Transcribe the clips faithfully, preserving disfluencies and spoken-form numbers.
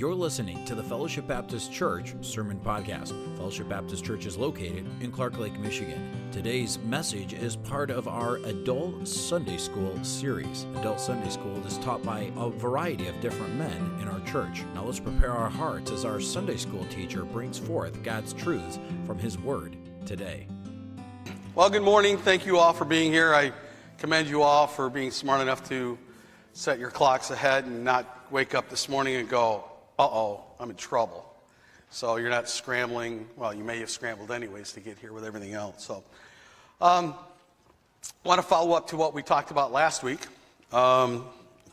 You're listening to the Fellowship Baptist Church Sermon Podcast. Fellowship Baptist Church is located in Clark Lake, Michigan. Today's message is part of our Adult Sunday School series. Adult Sunday School is taught by a variety of different men in our church. Now let's prepare our hearts as our Sunday School teacher brings forth God's truths from His Word today. Well, good morning. Thank you all for being here. I commend you all for being smart enough to set your clocks ahead and not wake up this morning and go, uh-oh, I'm in trouble. So you're not scrambling. Well, you may have scrambled anyways to get here with everything else. So um, I want to follow up to what we talked about last week, um,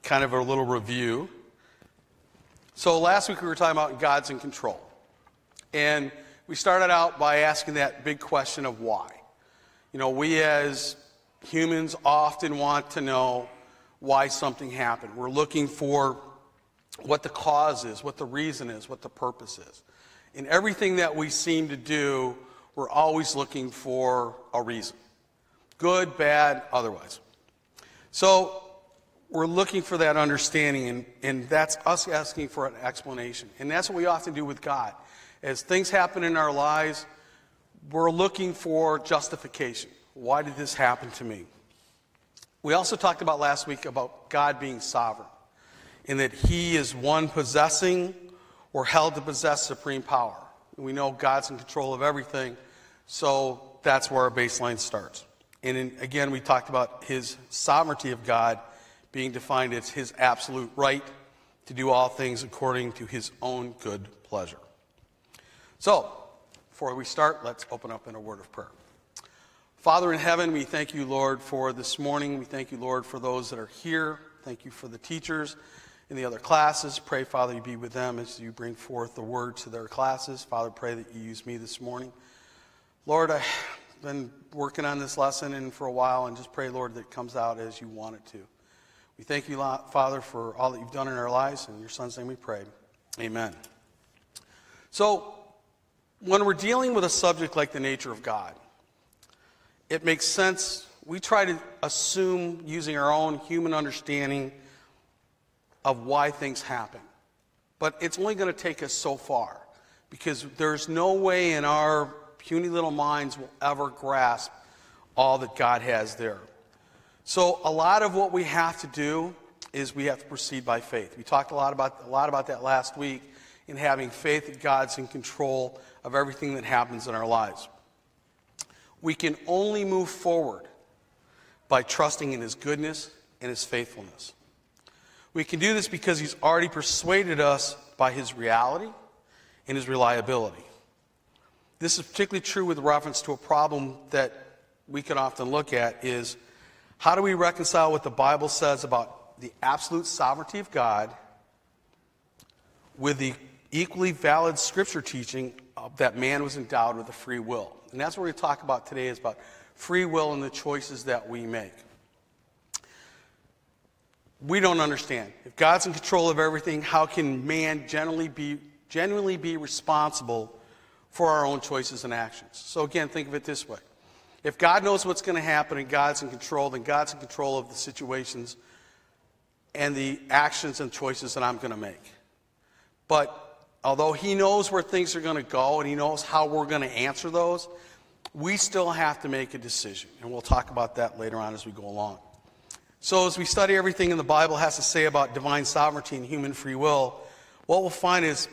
kind of a little review. So last week we were talking about God's in control. And we started out by asking that big question of why. You know, we as humans often want to know why something happened. We're looking for what the cause is, what the reason is, what the purpose is. In everything that we seem to do, we're always looking for a reason. Good, bad, otherwise. So we're looking for that understanding, and, and that's us asking for an explanation. And that's what we often do with God. As things happen in our lives, we're looking for justification. Why did this happen to me? We also talked about last week about God being sovereign, in that He is one possessing or held to possess supreme power. We know God's in control of everything, so that's where our baseline starts. And in, again, we talked about His sovereignty of God being defined as His absolute right to do all things according to His own good pleasure. So, before we start, let's open up in a word of prayer. Father in heaven, we thank You, Lord, for this morning. We thank You, Lord, for those that are here. Thank You for the teachers in the other classes. Pray, Father, You be with them as You bring forth the word to their classes. Father, pray that You use me this morning. Lord, I've been working on this lesson and for a while, and just pray, Lord, that it comes out as You want it to. We thank You, Father, for all that You've done in our lives. In Your Son's name we pray. Amen. So, when we're dealing with a subject like the nature of God, it makes sense. We try to assume, using our own human understanding, of why things happen. But it's only going to take us so far, because there's no way in our puny little minds will ever grasp all that God has there. So a lot of what we have to do is we have to proceed by faith. We talked a lot about a lot about that last week, in having faith that God's in control of everything that happens in our lives. We can only move forward by trusting in His goodness and His faithfulness. We can do this because He's already persuaded us by His reality and His reliability. This is particularly true with reference to a problem that we can often look at, is how do we reconcile what the Bible says about the absolute sovereignty of God with the equally valid Scripture teaching that man was endowed with a free will. And that's what we're going to talk about today, is about free will and the choices that we make. We don't understand. If God's in control of everything, how can man generally be, generally be responsible for our own choices and actions? So again, think of it this way. If God knows what's going to happen and God's in control, then God's in control of the situations and the actions and choices that I'm going to make. But although He knows where things are going to go and He knows how we're going to answer those, we still have to make a decision. And we'll talk about that later on as we go along. So as we study everything in the Bible has to say about divine sovereignty and human free will, what we'll find is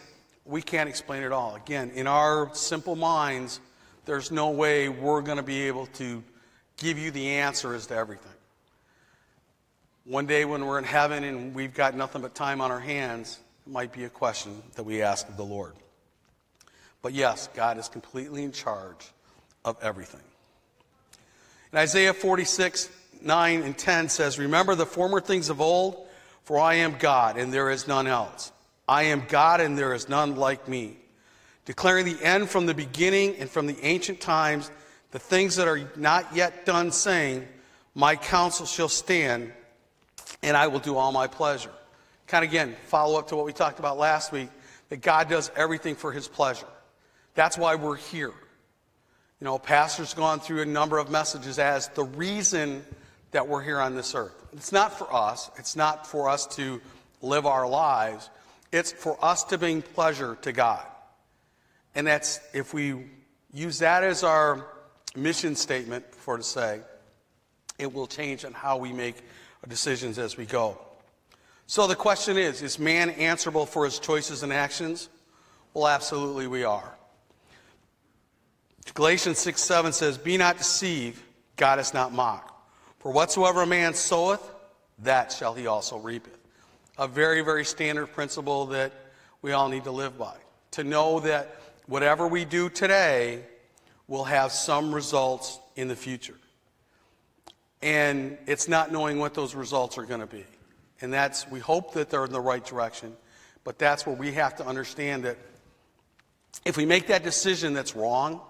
we can't explain it all. Again, in our simple minds, there's no way we're going to be able to give you the answer as to everything. One day when we're in heaven and we've got nothing but time on our hands, might be a question that we ask of the Lord. But yes, God is completely in charge of everything. In Isaiah forty-six, nine and ten says, "Remember the former things of old, for I am God, and there is none else. I am God, and there is none like me, declaring the end from the beginning and from the ancient times, the things that are not yet done, saying, my counsel shall stand, and I will do all my pleasure." Kind of again, follow up to what we talked about last week, that God does everything for His pleasure. That's why we're here. You know, pastor's gone through a number of messages as the reason that we're here on this earth. It's not for us. It's not for us to live our lives. It's for us to bring pleasure to God. And that's, if we use that as our mission statement, for to say, it will change on how we make decisions as we go. So the question is, is man answerable for his choices and actions? Well, absolutely we are. Galatians six seven says, "Be not deceived, God is not mocked. For whatsoever a man soweth, that shall he also reapeth." A very, very standard principle that we all need to live by. To know that whatever we do today will have some results in the future. And it's not knowing what those results are going to be. And that's, we hope that they're in the right direction, but that's where we have to understand that if we make that decision that's wrong,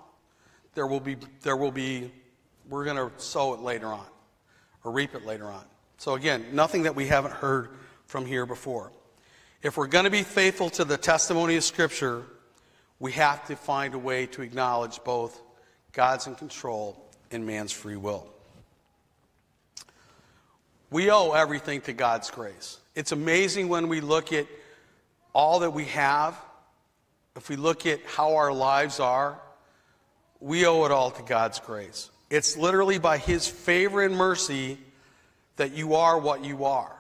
there will be, there will be, we're going to sow it later on, or reap it later on. So again, nothing that we haven't heard from here before. If we're going to be faithful to the testimony of Scripture, we have to find a way to acknowledge both God's in control and man's free will. We owe everything to God's grace. It's amazing when we look at all that we have, if we look at how our lives are, we owe it all to God's grace. It's literally by His favor and mercy that you are what you are.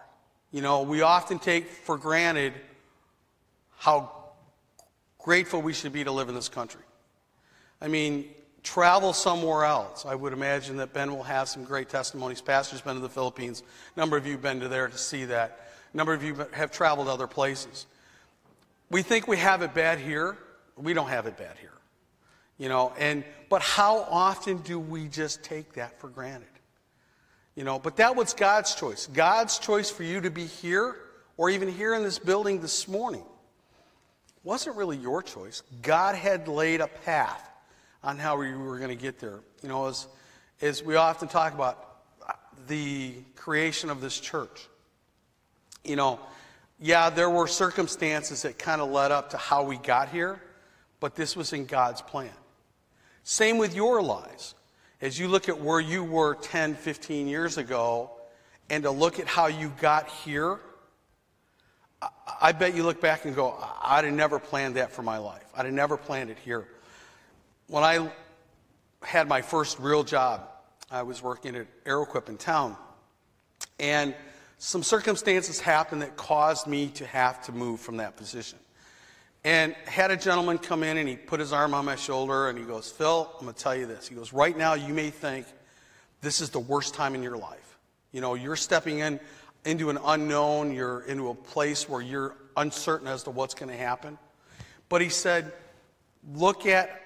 You know, we often take for granted how grateful we should be to live in this country. I mean, travel somewhere else. I would imagine that Ben will have some great testimonies. Pastor's been to the Philippines. A number of you have been to there to see that. A number of you have traveled other places. We think we have it bad here. We don't have it bad here. You know, and but how often do we just take that for granted? You know, but that was God's choice. God's choice for you to be here or even here in this building this morning wasn't really your choice. God had laid a path on how we were going to get there. You know, as, as we often talk about the creation of this church. You know, yeah, there were circumstances that kind of led up to how we got here, but this was in God's plan. Same with your lives. As you look at where you were ten, fifteen years ago, and to look at how you got here, I, I bet you look back and go, I'd have never planned that for my life. I'd have never planned it here. When I had my first real job, I was working at AeroQuip in town, and some circumstances happened that caused me to have to move from that position. And had a gentleman come in, and he put his arm on my shoulder, and he goes, "Phil, I'm going to tell you this." He goes, "Right now you may think this is the worst time in your life. You know, you're stepping in into an unknown, you're into a place where you're uncertain as to what's going to happen." But he said, look at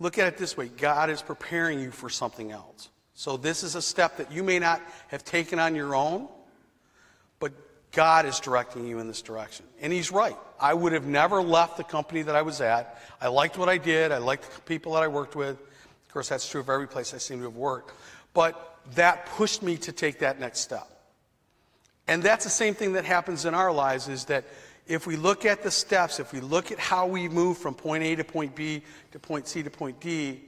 Look at it this way. God is preparing you for something else. So this is a step that you may not have taken on your own, but God is directing you in this direction. And he's right. I would have never left the company that I was at. I liked what I did. I liked the people that I worked with. Of course, that's true of every place I seem to have worked. But that pushed me to take that next step. And that's the same thing that happens in our lives, is that if we look at the steps, if we look at how we move from point A to point B to point C to point D,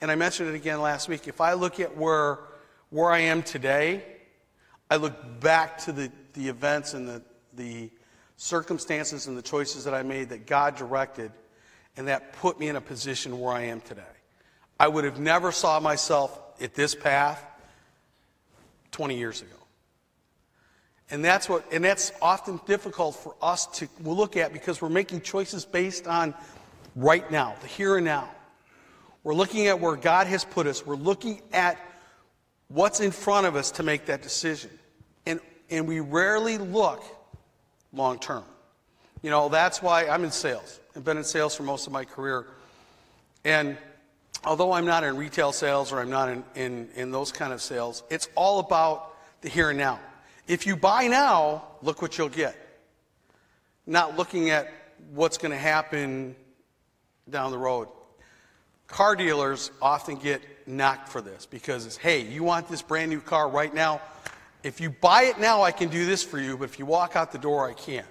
and I mentioned it again last week, if I look at where where I am today, I look back to the, the events and the, the circumstances and the choices that I made that God directed, and that put me in a position where I am today. I would have never saw myself at this path twenty years ago. And that's what, and that's often difficult for us to look at, because we're making choices based on right now, the here and now. We're looking at where God has put us. We're looking at what's in front of us to make that decision. And and we rarely look long term. You know, that's why I'm in sales. I've been in sales for most of my career. And although I'm not in retail sales, or I'm not in, in, in those kind of sales, it's all about the here and now. If you buy now, look what you'll get. Not looking at what's going to happen down the road. Car dealers often get knocked for this, because it's, hey, you want this brand new car right now? If you buy it now, I can do this for you, but if you walk out the door, I can't.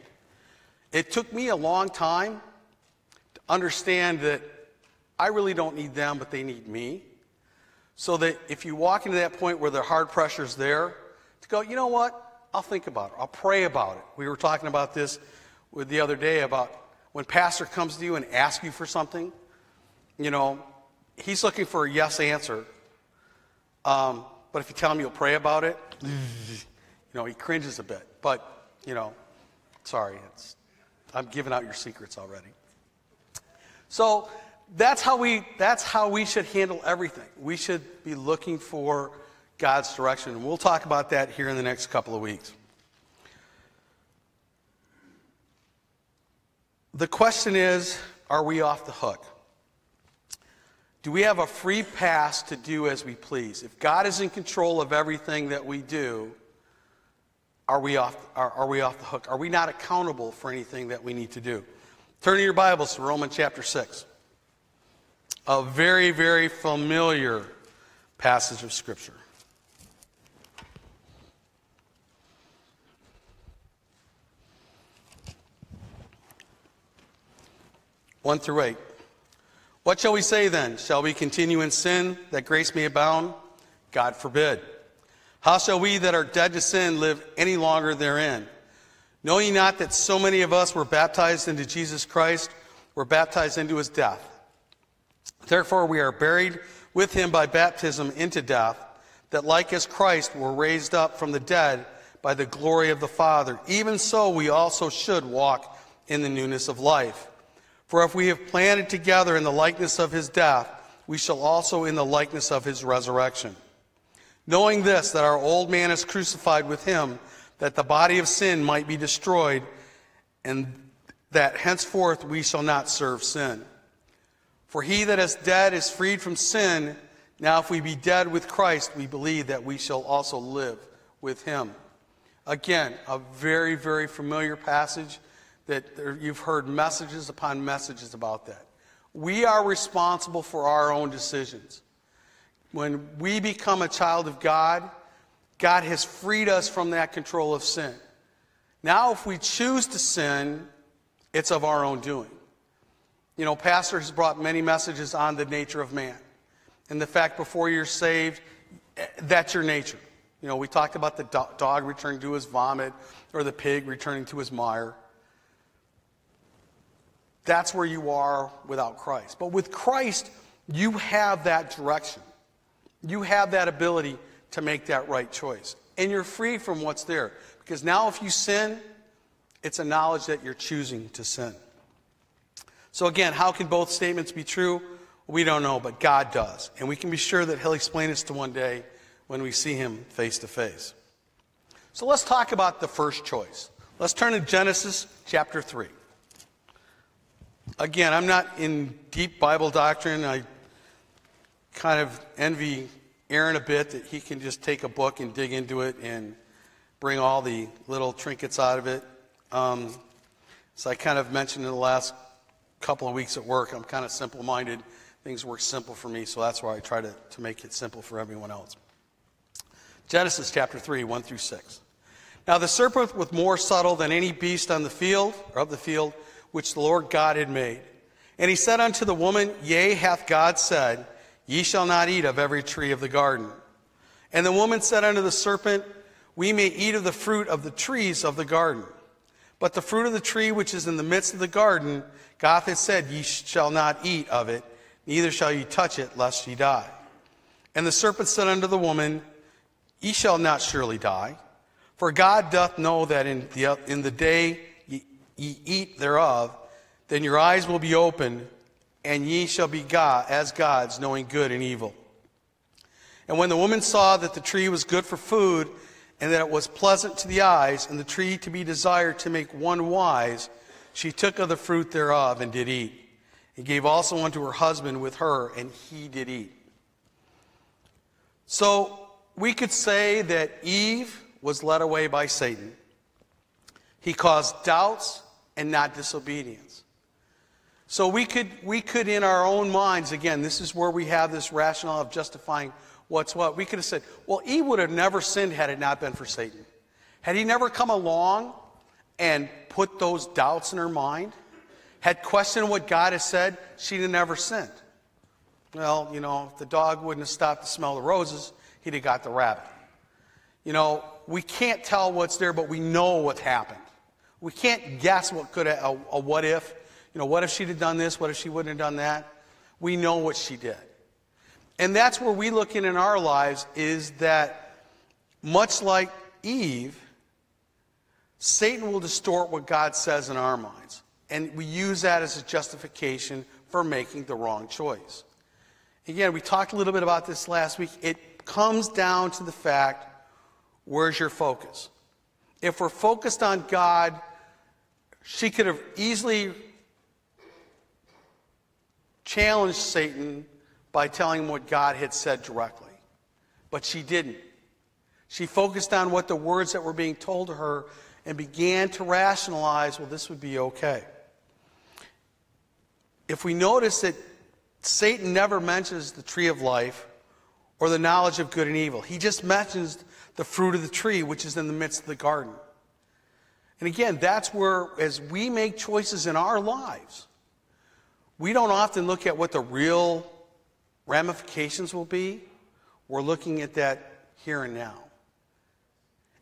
It took me a long time to understand that I really don't need them, but they need me. So that if you walk into that point where the hard pressure's there, to go, you know what, I'll think about it. I'll pray about it. We were talking about this with the other day about when pastor comes to you and asks you for something, you know, he's looking for a yes answer. Um, but if you tell him you'll pray about it, you know, he cringes a bit. But, you know, sorry, it's, I'm giving out your secrets already. So that's how we that's how we should handle everything. We should be looking for God's direction. We'll talk about that here in the next couple of weeks. The question is, are we off the hook? Do we have a free pass to do as we please? If God is in control of everything that we do, are we off, are, are we off the hook? Are we not accountable for anything that we need to do? Turn to your Bibles to Romans chapter six. A very, very familiar passage of Scripture. one through eight. What shall we say then? Shall we continue in sin that grace may abound? God forbid. How shall we that are dead to sin live any longer therein? Know ye not that so many of us were baptized into Jesus Christ, were baptized into his death? Therefore we are buried with him by baptism into death, that like as Christ were raised up from the dead by the glory of the Father, even so we also should walk in the newness of life. For if we have planted together in the likeness of his death, we shall also in the likeness of his resurrection. Knowing this, that our old man is crucified with him, that the body of sin might be destroyed, and that henceforth we shall not serve sin. For he that is dead is freed from sin. Now if we be dead with Christ, we believe that we shall also live with him. Again, a very, very familiar passage. That you've heard messages upon messages about that. We are responsible for our own decisions. When we become a child of God, God has freed us from that control of sin. Now if we choose to sin, it's of our own doing. You know, Pastor has brought many messages on the nature of man. And the fact before you're saved, that's your nature. You know, we talked about the dog returning to his vomit or the pig returning to his mire. That's where you are without Christ. But with Christ, you have that direction. You have that ability to make that right choice. And you're free from what's there. Because now if you sin, it's a knowledge that you're choosing to sin. So again, how can both statements be true? We don't know, but God does. And we can be sure that he'll explain this to one day when we see him face to face. So let's talk about the first choice. Let's turn to Genesis chapter three. Again, I'm not in deep Bible doctrine. I kind of envy Aaron a bit that he can just take a book and dig into it and bring all the little trinkets out of it. Um, so I kind of mentioned in the last couple of weeks at work, I'm kind of simple-minded. Things work simple for me, so that's why I try to, to make it simple for everyone else. Genesis chapter three, one through six. Now the serpent was more subtle than any beast on the field, or of the field, which the Lord God had made. And he said unto the woman, Yea, hath God said, Ye shall not eat of every tree of the garden. And the woman said unto the serpent, We may eat of the fruit of the trees of the garden. But the fruit of the tree which is in the midst of the garden, God hath said, Ye shall not eat of it, neither shall ye touch it, lest ye die. And the serpent said unto the woman, Ye shall not surely die. For God doth know that in the, in the day ye eat thereof, then your eyes will be opened, and ye shall be God, as gods, knowing good and evil. And when the woman saw that the tree was good for food, and that it was pleasant to the eyes, and the tree to be desired to make one wise, she took of the fruit thereof, and did eat, and gave also unto her husband with her, and he did eat. So we could say that Eve was led away by Satan. He caused doubts and not disobedience. So we could, we could in our own minds, again, this is where we have this rationale of justifying what's what. We could have said, well, Eve would have never sinned had it not been for Satan. Had he never come along and put those doubts in her mind, had questioned what God has said, she'd have never sinned. Well, you know, if the dog wouldn't have stopped to smell the roses, he'd have got the rabbit. You know, we can't tell what's there, but we know what happened. We can't guess what could have, a, a what if. You know, what if she'd have done this? What if she wouldn't have done that? We know what she did. And that's where we look in in our lives, is that much like Eve, Satan will distort what God says in our minds. And we use that as a justification for making the wrong choice. Again, we talked a little bit about this last week. It comes down to the fact, where's your focus? If we're focused on God, she could have easily challenged Satan by telling him what God had said directly. But she didn't. She focused on what the words that were being told to her and began to rationalize, well, this would be okay. If we notice that Satan never mentions the tree of life or the knowledge of good and evil. He just mentions the fruit of the tree, which is in the midst of the garden. And again, that's where, as we make choices in our lives, we don't often look at what the real ramifications will be. We're looking at that here and now.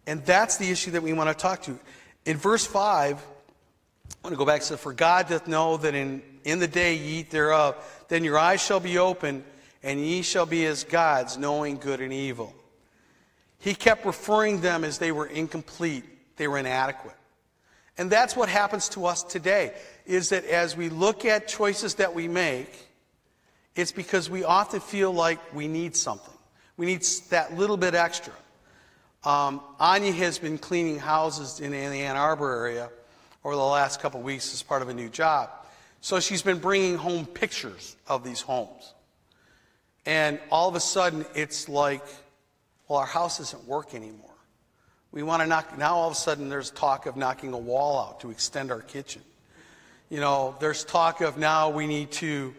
And that's the issue that we want to talk to. In verse five, I want to go back. It says, "For God doth know that in, in the day ye eat thereof, then your eyes shall be opened, and ye shall be as gods, knowing good and evil." He kept referring them as they were incomplete. They were inadequate. And that's what happens to us today, is that as we look at choices that we make, it's because we often feel like we need something. We need that little bit extra. Um, Anya has been cleaning houses in the Ann Arbor area over the last couple of weeks as part of a new job. So she's been bringing home pictures of these homes. And all of a sudden, it's like, well, our house doesn't work anymore. We want to knock, now all of a sudden there's talk of knocking a wall out to extend our kitchen. You know, there's talk of now we need to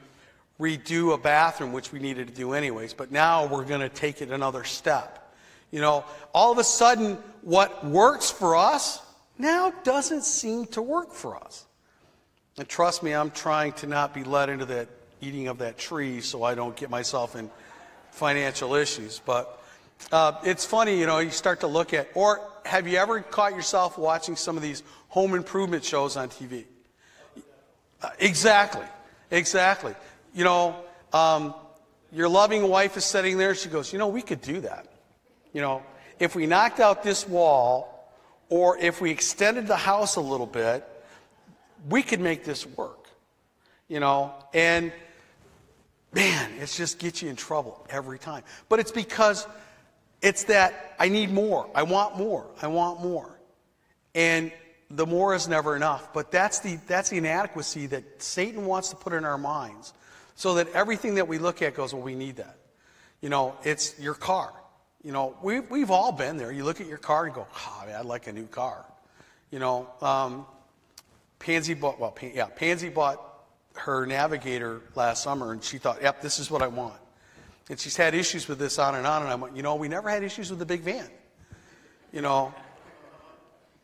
redo a bathroom, which we needed to do anyways, but now we're going to take it another step. You know, all of a sudden, what works for us now doesn't seem to work for us. And trust me, I'm trying to not be led into that eating of that tree so I don't get myself in financial issues. But uh, it's funny, you know, you start to look at, or have you ever caught yourself watching some of these home improvement shows on T V? Uh, exactly, exactly. You know, um, your loving wife is sitting there. She goes, you know, we could do that. You know, if we knocked out this wall, or if we extended the house a little bit, we could make this work. You know, and man, it's just gets you in trouble every time. But it's because it's that I need more. I want more. I want more. And the more is never enough. But that's the that's the inadequacy that Satan wants to put in our minds, so that everything that we look at goes, well, we need that. You know, it's your car. You know, we, we've all been there. You look at your car and go, oh, man, I'd like a new car. You know, um, Pansy bought, well, P- yeah, Pansy bought her Navigator last summer, and she thought, yep, this is what I want. And she's had issues with this on and on, and I went, you know, we never had issues with the big van. You know,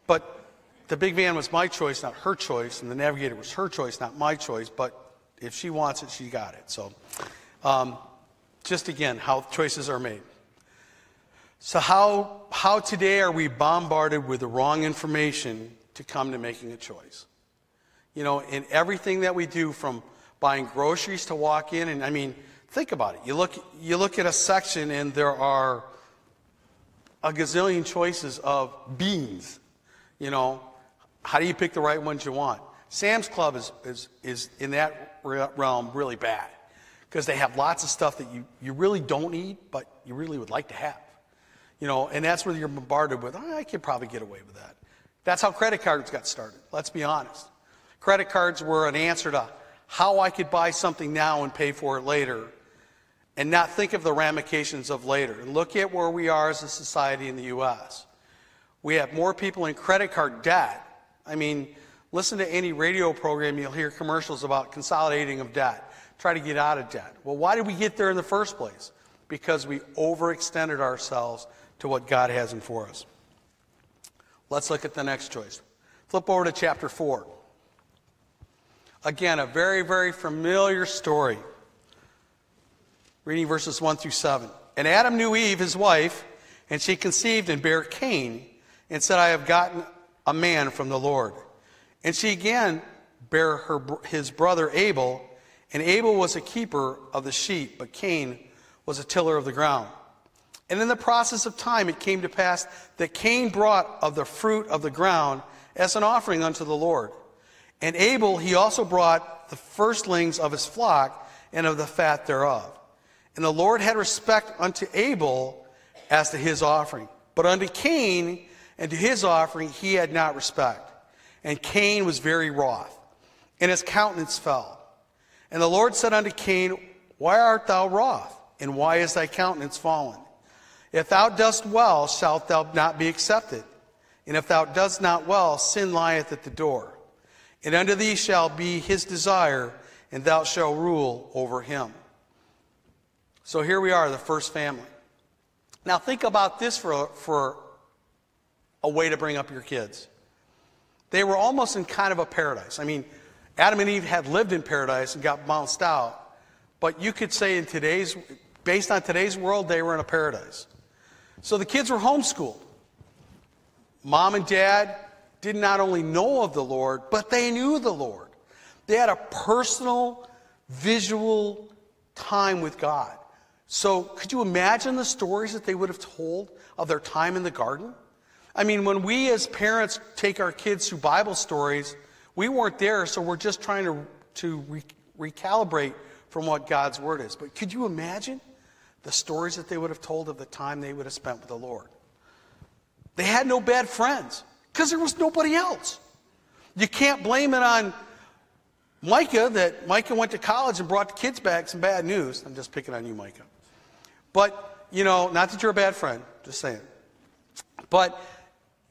but the big van was my choice, not her choice, and the Navigator was her choice, not my choice, but if she wants it, she got it. So um, just, again, how choices are made. So how how today are we bombarded with the wrong information to come to making a choice? You know, in everything that we do, from buying groceries to walk in, and I mean, think about it. You look you look at a section and there are a gazillion choices of beans. You know, how do you pick the right ones you want? Sam's Club is is, is in that realm really bad, because they have lots of stuff that you, you really don't need, but you really would like to have. You know, and that's where you're bombarded with, oh, I could probably get away with that. That's how credit cards got started, let's be honest. Credit cards were an answer to how I could buy something now and pay for it later, and not think of the ramifications of later. And look at where we are as a society in the U S We have more people in credit card debt. I mean, listen to any radio program, you'll hear commercials about consolidating of debt, try to get out of debt. Well, why did we get there in the first place? Because we overextended ourselves to what God has in for us. Let's look at the next choice. Flip over to chapter four. Again, a very, very familiar story. Reading verses one through seven. And Adam knew Eve, his wife, and she conceived and bare Cain, and said, I have gotten a man from the Lord. And she again bare her his brother Abel, and Abel was a keeper of the sheep, but Cain was a tiller of the ground. And in the process of time it came to pass that Cain brought of the fruit of the ground as an offering unto the Lord. And Abel he also brought the firstlings of his flock and of the fat thereof. And the Lord had respect unto Abel as to his offering, but unto Cain and to his offering he had not respect. And Cain was very wroth, and his countenance fell. And the Lord said unto Cain, Why art thou wroth, and why is thy countenance fallen? If thou dost well, shalt thou not be accepted. And if thou dost not well, sin lieth at the door. And unto thee shall be his desire, and thou shalt rule over him. So here we are, the first family. Now think about this for, for a way to bring up your kids. They were almost in kind of a paradise. I mean, Adam and Eve had lived in paradise and got bounced out. But you could say in today's, based on today's world, they were in a paradise. So the kids were homeschooled. Mom and dad did not only know of the Lord, but they knew the Lord. They had a personal, visual time with God. So could you imagine the stories that they would have told of their time in the garden? I mean, when we as parents take our kids through Bible stories, we weren't there, so we're just trying to, to re- recalibrate from what God's Word is. But could you imagine the stories that they would have told of the time they would have spent with the Lord? They had no bad friends because there was nobody else. You can't blame it on Micah that Micah went to college and brought the kids back some bad news. I'm just picking on you, Micah. But, you know, not that you're a bad friend, just saying. But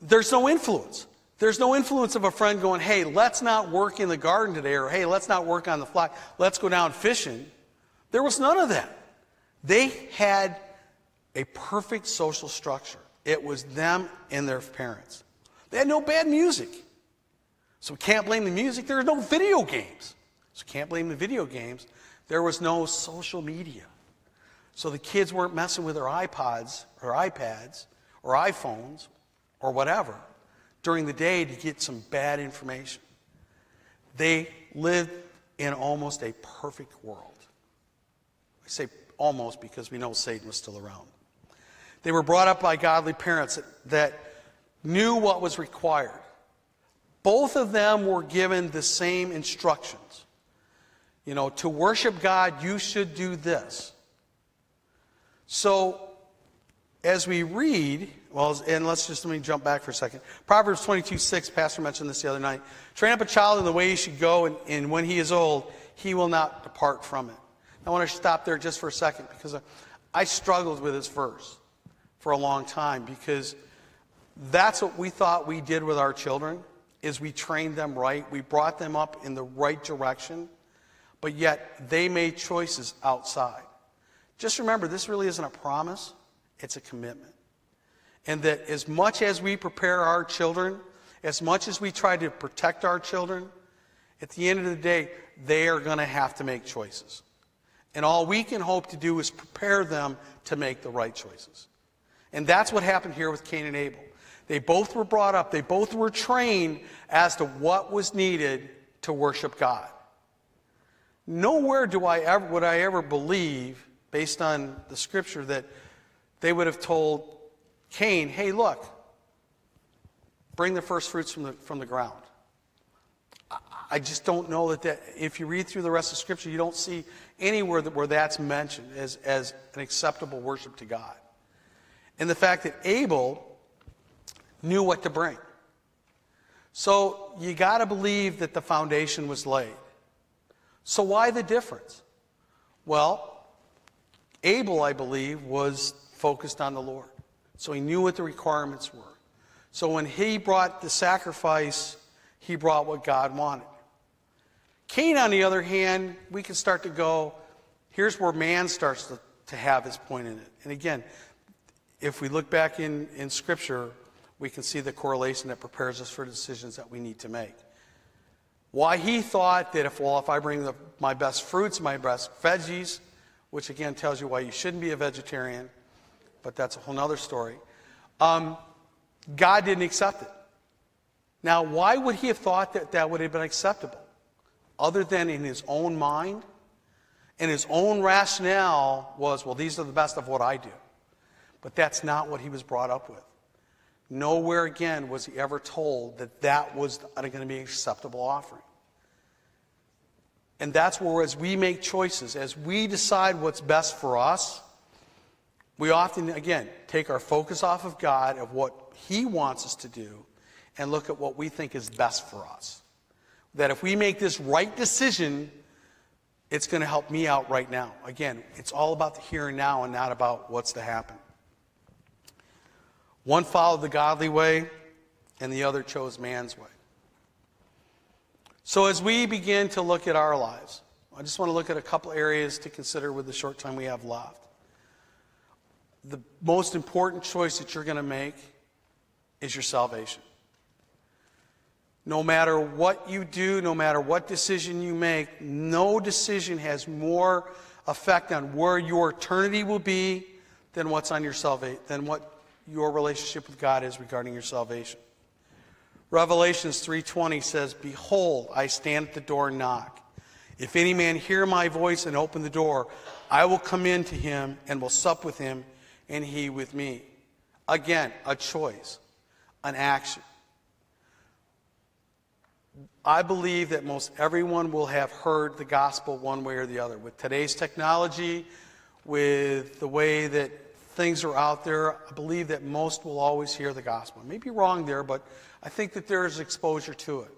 there's no influence. There's no influence of a friend going, hey, let's not work in the garden today, or hey, let's not work on the flock, let's go down fishing. There was none of that. They had a perfect social structure. It was them and their parents. They had no bad music. So we can't blame the music. There are no video games. So we can't blame the video games. There was no social media. So the kids weren't messing with their iPods or iPads or iPhones or whatever during the day to get some bad information. They lived in almost a perfect world. I say almost because we know Satan was still around. They were brought up by godly parents that, that knew what was required. Both of them were given the same instructions. You know, to worship God, you should do this. So, as we read, well, and let's just let me jump back for a second. Proverbs twenty-two six, Pastor mentioned this the other night. Train up a child in the way he should go, and, and when he is old, he will not depart from it. I want to stop there just for a second because I, I struggled with this verse for a long time because that's what we thought we did with our children is we trained them right. We brought them up in the right direction, but yet they made choices outside. Just remember, this really isn't a promise. It's a commitment. And that as much as we prepare our children, as much as we try to protect our children, at the end of the day, they are going to have to make choices. And all we can hope to do is prepare them to make the right choices. And that's what happened here with Cain and Abel. They both were brought up. They both were trained as to what was needed to worship God. Nowhere do I ever, would I ever believe, based on the scripture, that they would have told Cain, hey, look, bring the first fruits from the, from the ground. I, I just don't know that, that if you read through the rest of Scripture, you don't see anywhere that, where that's mentioned as, as an acceptable worship to God. And the fact that Abel knew what to bring. So you got to believe that the foundation was laid. So why the difference? Well, Abel, I believe, was focused on the Lord. So he knew what the requirements were. So when he brought the sacrifice, he brought what God wanted. Cain, on the other hand, we can start to go, here's where man starts to, to have his point in it. And again, if we look back in, in Scripture, we can see the correlation that prepares us for decisions that we need to make. Why he thought that if, well, if I bring the, my best fruits, my best veggies, which again tells you why you shouldn't be a vegetarian, but that's a whole other story. Um, God didn't accept it. Now, why would he have thought that that would have been acceptable? Other than in his own mind, and his own rationale was, well, these are the best of what I do. But that's not what he was brought up with. Nowhere again was he ever told that that was going to be an acceptable offering. And that's where, as we make choices, as we decide what's best for us, we often, again, take our focus off of God, of what he wants us to do, and look at what we think is best for us. That if we make this right decision, it's going to help me out right now. Again, it's all about the here and now and not about what's to happen. One followed the godly way, and the other chose man's way. So as we begin to look at our lives, I just want to look at a couple areas to consider with the short time we have left. The most important choice that you're going to make is your salvation. No matter what you do, no matter what decision you make, no decision has more effect on where your eternity will be than what's on your salvation, than what your relationship with God is regarding your salvation. Revelation three twenty says, "Behold, I stand at the door and knock. If any man hear my voice and open the door, I will come in to him and will sup with him, and he with me." Again, a choice, an action. I believe that most everyone will have heard the gospel one way or the other. With today's technology, with the way that things are out there, I believe that most will always hear the gospel. I may be wrong there, but I think that there is exposure to it.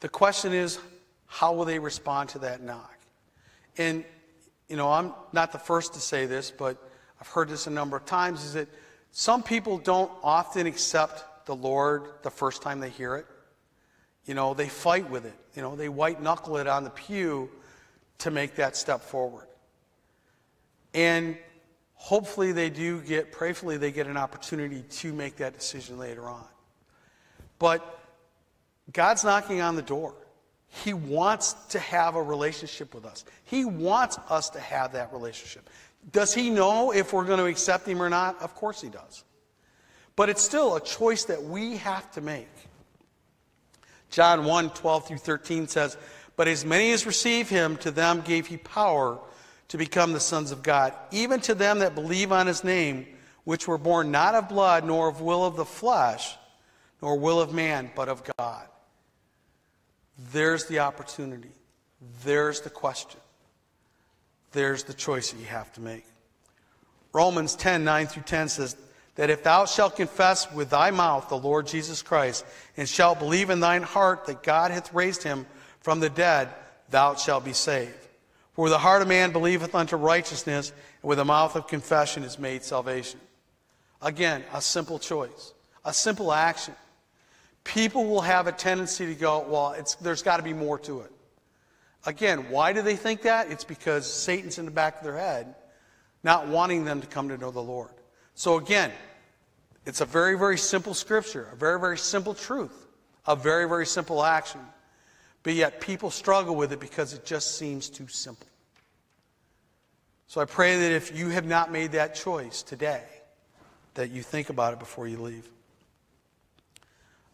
The question is, how will they respond to that knock? And, you know, I'm not the first to say this, but I've heard this a number of times, is that some people don't often accept the Lord the first time they hear it. You know, they fight with it. You know, they white-knuckle it on the pew to make that step forward. And hopefully they do get, prayfully they get an opportunity to make that decision later on. But God's knocking on the door. He wants to have a relationship with us. He wants us to have that relationship. Does he know if we're going to accept him or not? Of course he does. But it's still a choice that we have to make. John one, twelve through thirteen says, "But as many as receive him, to them gave he power to become the sons of God, even to them that believe on his name, which were born not of blood, nor of will of the flesh, nor will of man, but of God." There's the opportunity. There's the question. There's the choice that you have to make. Romans ten, nine through ten says, "That if thou shalt confess with thy mouth the Lord Jesus Christ, and shalt believe in thine heart that God hath raised him from the dead, thou shalt be saved. For with the heart of man believeth unto righteousness, and with the mouth of confession is made salvation." Again, a simple choice, a simple action. People will have a tendency to go, well, it's, there's got to be more to it. Again, why do they think that? It's because Satan's in the back of their head, not wanting them to come to know the Lord. So again, it's a very, very simple scripture, a very, very simple truth, a very, very simple action. But yet people struggle with it because it just seems too simple. So I pray that if you have not made that choice today, that you think about it before you leave.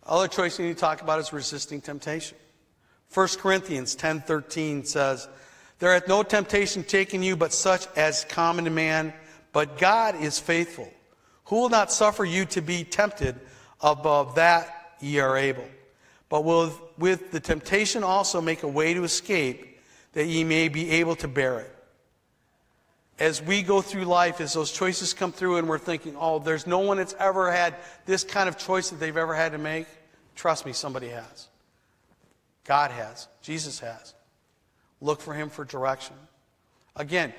Other choice we need to talk about is resisting temptation. First Corinthians ten thirteen says, "There hath no temptation taken you but such as is common to man, but God is faithful, who will not suffer you to be tempted above that ye are able, but will with the temptation also make a way to escape, that ye may be able to bear it." As we go through life, as those choices come through and we're thinking, oh, there's no one that's ever had this kind of choice that they've ever had to make, trust me, somebody has. God has. Jesus has. Look for him for direction. Again,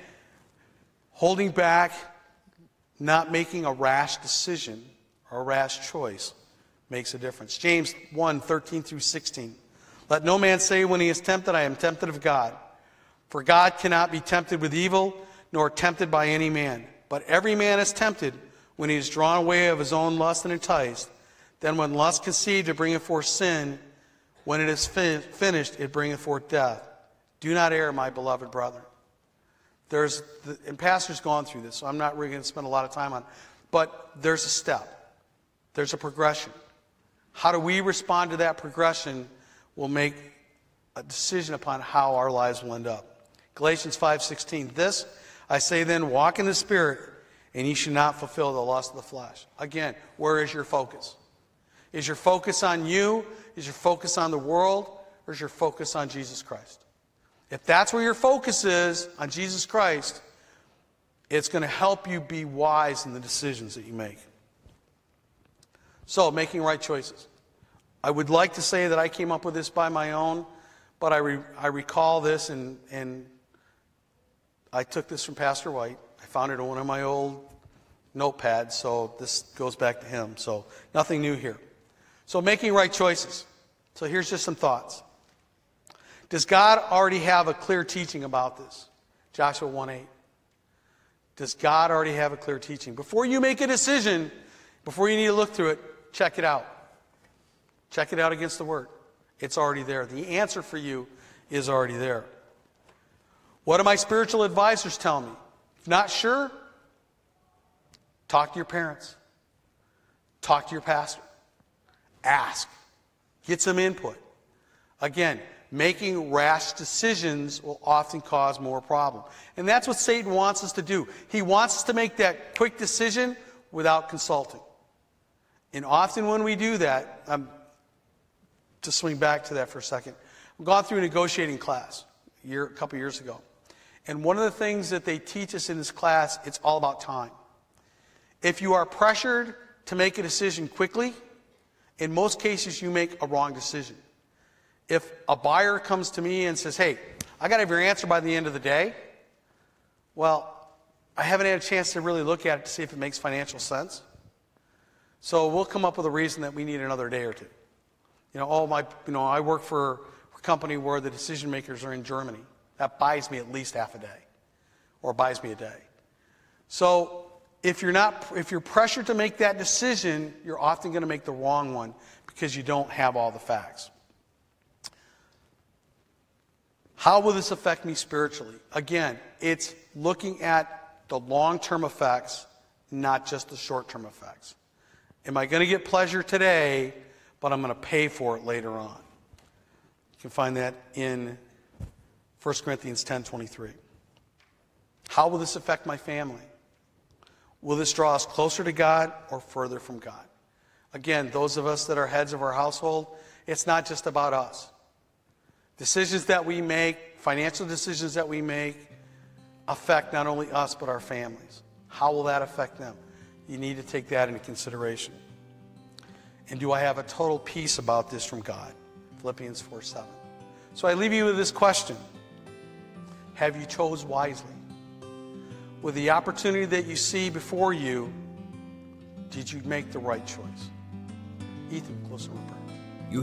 holding back, not making a rash decision or a rash choice makes a difference. James one, thirteen through sixteen. "Let no man say when he is tempted, I am tempted of God. For God cannot be tempted with evil, nor tempted by any man. But every man is tempted when he is drawn away of his own lust and enticed. Then when lust conceived, it bringeth forth sin. When it is fin- finished, it bringeth forth death. Do not err, my beloved brethren." There's, the, and Pastor's gone through this, so I'm not really going to spend a lot of time on it. But there's a step. There's a progression. How do we respond to that progression will make a decision upon how our lives will end up. Galatians five sixteen, this I say then, walk in the Spirit, and ye shall not fulfill the lust of the flesh. Again, where is your focus? Is your focus on you? Is your focus on the world? Or is your focus on Jesus Christ? If that's where your focus is, on Jesus Christ, it's going to help you be wise in the decisions that you make. So, making right choices. I would like to say that I came up with this by my own, but I re- I recall this, and, and I took this from Pastor White. I found it on one of my old notepads, so this goes back to him. So, nothing new here. So, making right choices. So, here's just some thoughts. Does God already have a clear teaching about this? Joshua one eight. Does God already have a clear teaching? Before you make a decision, before you need to look through it, check it out. Check it out against the Word. It's already there. The answer for you is already there. What do my spiritual advisors tell me? If not sure, talk to your parents. Talk to your pastor. Ask. Get some input. Again, making rash decisions will often cause more problem. And that's what Satan wants us to do. He wants us to make that quick decision without consulting. And often when we do that, um, to swing back to that for a second, I've gone through a negotiating class a, year, a couple years ago. And one of the things that they teach us in this class, it's all about time. If you are pressured to make a decision quickly, in most cases you make a wrong decision. If a buyer comes to me and says, hey, I got to have your answer by the end of the day, well, I haven't had a chance to really look at it to see if it makes financial sense. So we'll come up with a reason that we need another day or two. You know, all my, you know, I work for a company where the decision makers are in Germany. That buys me at least half a day, or buys me a day. So if you're not, if you're pressured to make that decision, you're often going to make the wrong one because you don't have all the facts. How will this affect me spiritually? Again, it's looking at the long-term effects, not just the short-term effects. Am I going to get pleasure today, but I'm going to pay for it later on? You can find that in First Corinthians ten twenty-three. How will this affect my family? Will this draw us closer to God or further from God? Again, those of us that are heads of our household, it's not just about us. Decisions that we make, financial decisions that we make, affect not only us but our families. How will that affect them? You need to take that into consideration. And do I have a total peace about this from God? Philippians four seven. So I leave you with this question. Have you chose wisely? With the opportunity that you see before you, did you make the right choice? Ethan, close over. You